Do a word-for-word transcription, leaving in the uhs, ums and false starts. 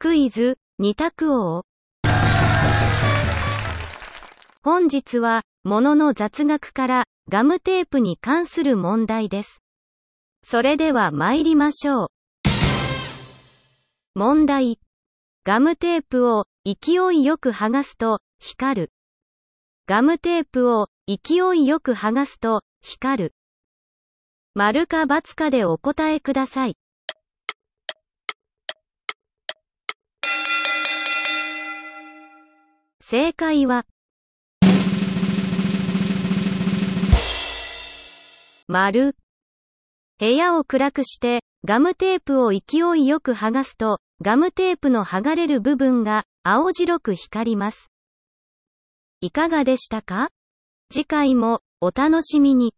クイズ、二択王。本日は、ものの雑学から、ガムテープに関する問題です。それでは参りましょう。問題。ガムテープを、勢いよく剥がすと、光る。ガムテープを、勢いよく剥がすと、光る。丸か×かでお答えください。正解は、丸。部屋を暗くして、ガムテープを勢いよく剥がすと、ガムテープの剥がれる部分が、青白く光ります。いかがでしたか？次回も、お楽しみに。